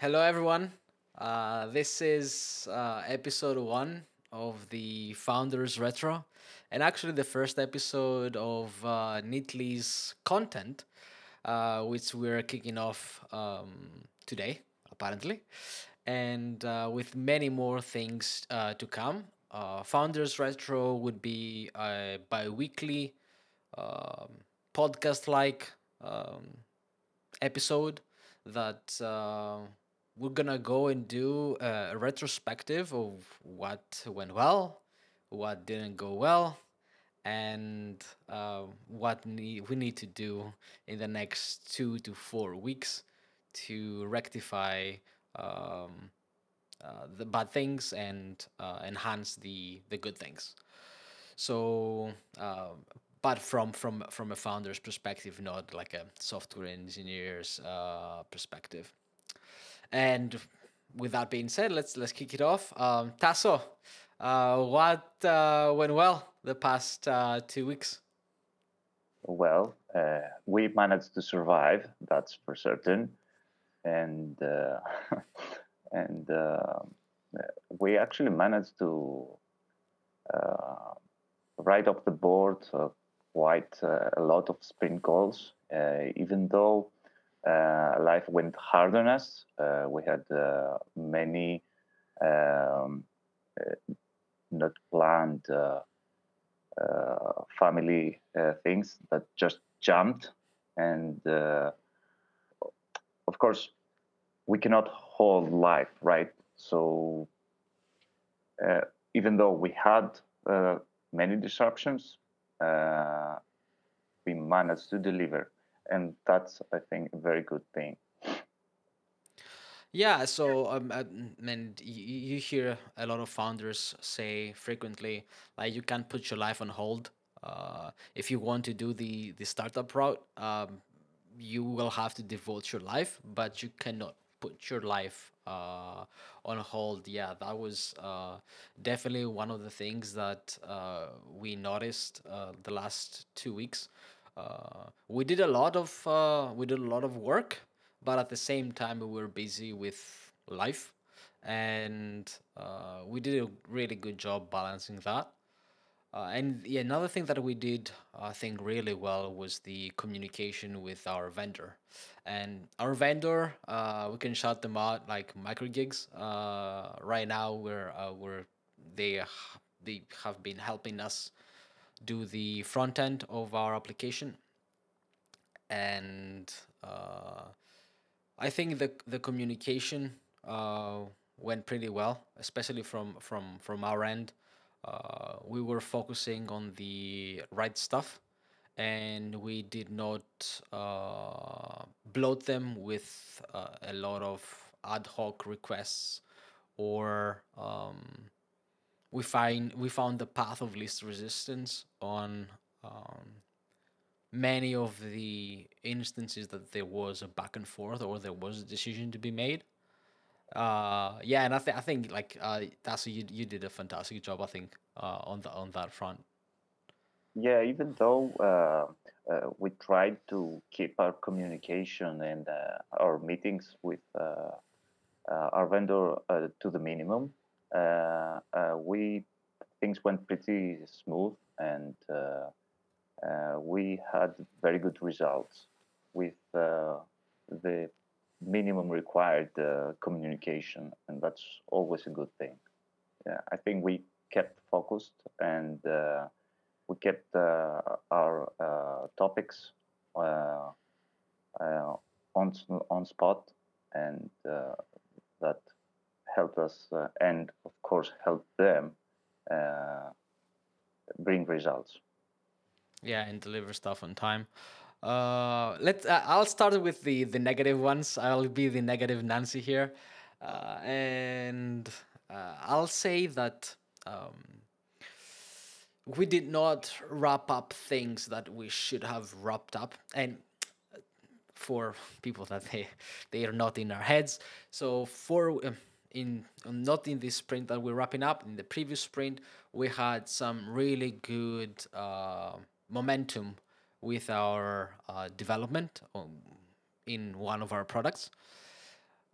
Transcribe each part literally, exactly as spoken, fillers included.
Hello everyone, uh, this is uh, episode one of the Founders Retro, and actually the first episode of uh, KNITLY's content, uh, which we're kicking off um, today, apparently, and uh, with many more things uh, to come. Uh, Founders Retro would be a bi-weekly, uh, podcast-like um, episode that... Uh, We're gonna go and do a retrospective of what went well, what didn't go well, and uh, what ne- we need to do in the next two to four weeks to rectify um, uh, the bad things and uh, enhance the, the good things. So, uh, but from, from, from a founder's perspective, not like a software engineer's uh, perspective. And with that being said, let's let's kick it off. Um, Taso, uh, what uh, went well the past uh, two weeks? Well, uh, we managed to survive, that's for certain, and uh, and uh, we actually managed to uh, write off the board uh, quite uh, a lot of sprint calls, uh, even though. Uh, life went hard on us. Uh, we had uh, many um, uh, not planned uh, uh, family uh, things that just jumped. And uh, of course, we cannot hold life, right? So uh, even though we had uh, many disruptions, uh, we managed to deliver. And that's, I think, a very good thing. Yeah, so um, and you hear a lot of founders say frequently, like, you can't put your life on hold. Uh, if you want to do the, the startup route, um, you will have to devote your life, but you cannot put your life uh, on hold. Yeah, that was uh, definitely one of the things that uh, we noticed uh, the last two weeks. Uh, we did a lot of uh, we did a lot of work, but at the same time we were busy with life, and uh, we did a really good job balancing that. Uh, and yeah, another thing that we did, I think, really well was the communication with our vendor. And our vendor, uh, we can shout them out, like Micro Gigs. Uh, right now, we're uh, we're they they have been helping us do the front end of our application, and uh, I think the the communication uh, went pretty well, especially from from from our end. Uh, we were focusing on the right stuff, and we did not uh, bloat them with uh, a lot of ad hoc requests or. Um, We find we found the path of least resistance on um, many of the instances that there was a back and forth or there was a decision to be made. Uh, yeah, and I think I think like uh, Tasso, you you did a fantastic job. I think uh, on the on that front. Yeah, even though uh, uh, we tried to keep our communication and uh, our meetings with uh, uh, our vendor uh, to the minimum. Uh, uh, we things went pretty smooth, and uh, uh, we had very good results with uh, the minimum required uh, communication, and that's always a good thing. Yeah, I think we kept focused, and uh, we kept uh, our uh, topics uh, uh, on on spot, and uh, that. helped us uh, and, of course, help them uh, bring results. Yeah, and deliver stuff on time. Uh, let's. Uh, I'll start with the, the negative ones. I'll be the negative Nancy here. Uh, and uh, I'll say that um, we did not wrap up things that we should have wrapped up. And for people that they, they are not in our heads. So for... Um, In not in this sprint that we're wrapping up. In the previous sprint, we had some really good uh, momentum with our uh, development on, in one of our products.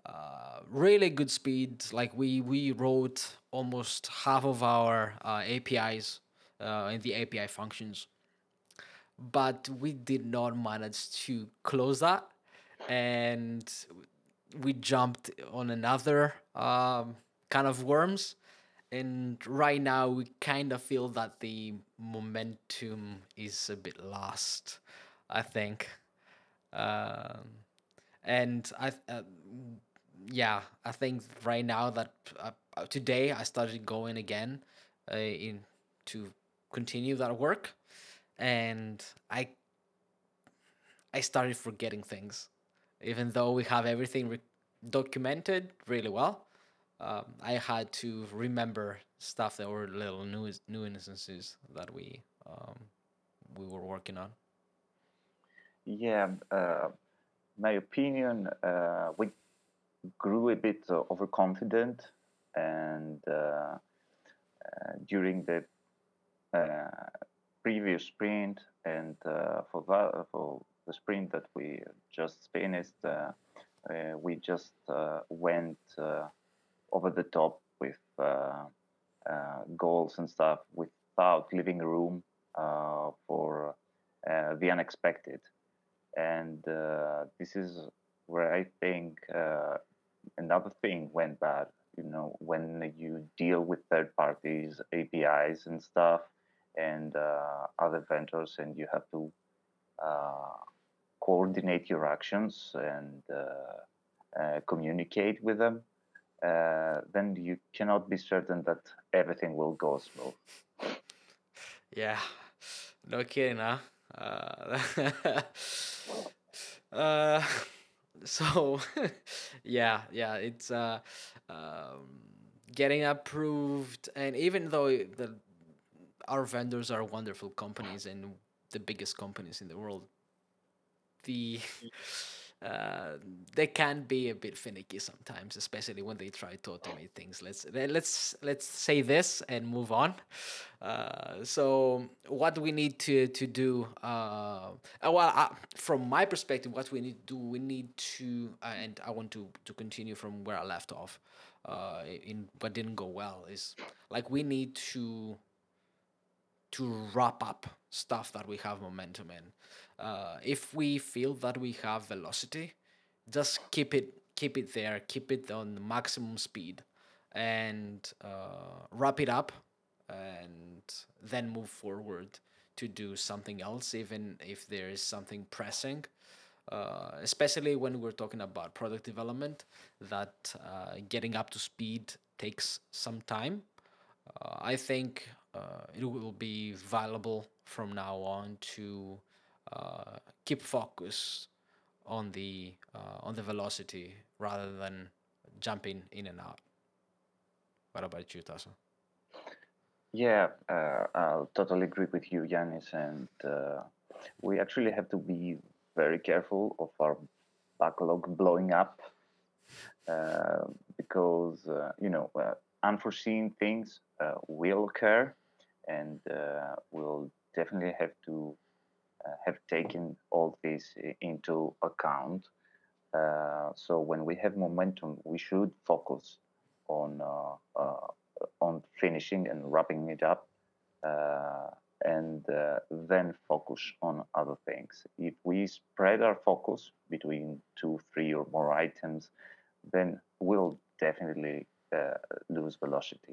Uh, really good speed. Like we we wrote almost half of our uh, A P Is uh, in the A P I functions, but we did not manage to close that, and we jumped on another um, kind of worms. And right now we kind of feel that the momentum is a bit lost, I think. Um, and I, uh, yeah, I think right now that uh, today I started going again uh, in to continue that work, and I I started forgetting things, even though we have everything re- documented really well. Um, I had to remember stuff that were little new new instances that we um, we were working on. Yeah, uh, my opinion, uh, we grew a bit uh, overconfident, and uh, uh, during the uh, previous sprint, and uh, for that, for the sprint that we just finished, uh, uh, we just uh, went. Uh, over the top with uh, uh, goals and stuff without leaving room uh, for uh, the unexpected. And uh, this is where I think uh, another thing went bad. You know, when you deal with third parties, A P Is and stuff, and uh, other vendors, and you have to uh, coordinate your actions and uh, uh, communicate with them, Uh, then you cannot be certain that everything will go smooth. Yeah, no kidding, huh? Uh, uh, so, yeah, yeah, it's uh, um, getting approved, and even though the our vendors are wonderful companies and the biggest companies in the world, the Uh, they can be a bit finicky sometimes, especially when they try to automate things. Let's let's let's say this and move on. Uh, so what we need to to do, uh, well, uh, from my perspective, what we need to do, we need to, uh, and I want to to continue from where I left off, uh, in what didn't go well is like we need to to wrap up stuff that we have momentum in. Uh, if we feel that we have velocity, just keep it keep it there, keep it on the maximum speed, and uh, wrap it up, and then move forward to do something else, even if there is something pressing, uh, especially when we're talking about product development, that uh, getting up to speed takes some time. Uh, I think uh, it will be valuable from now on to uh, keep focus on the uh, on the velocity rather than jumping in and out. What about you, Tasso? Yeah, uh, I'll totally agree with you, Yannis, and uh, we actually have to be very careful of our backlog blowing up uh, because uh, you know uh, unforeseen things uh, will occur, and uh, we'll definitely have to uh, have taken all this into account. Uh, so when we have momentum, we should focus on uh, uh, on finishing and wrapping it up, uh, and uh, then focus on other things. If we spread our focus between two, three, or more items, then we'll definitely uh, lose velocity,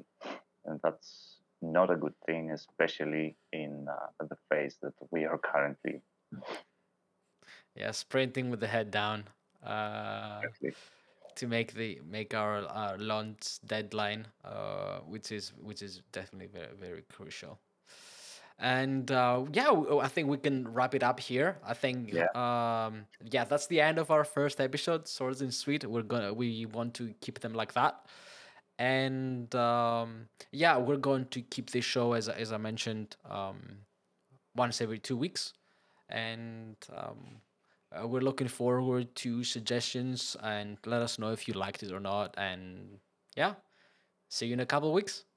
and that's not a good thing, especially in uh, the phase that we are currently. Yeah, sprinting with the head down uh, exactly. to make the make our, our launch deadline, uh, which is which is definitely very very crucial. And uh, yeah, I think we can wrap it up here. I think yeah. Um, yeah, that's the end of our first episode, short and sweet. We're gonna we want to keep them like that. And um, yeah, we're going to keep this show, as as I mentioned, um, once every two weeks. And um, uh, we're looking forward to suggestions, and let us know if you liked it or not. And yeah, see you in a couple of weeks.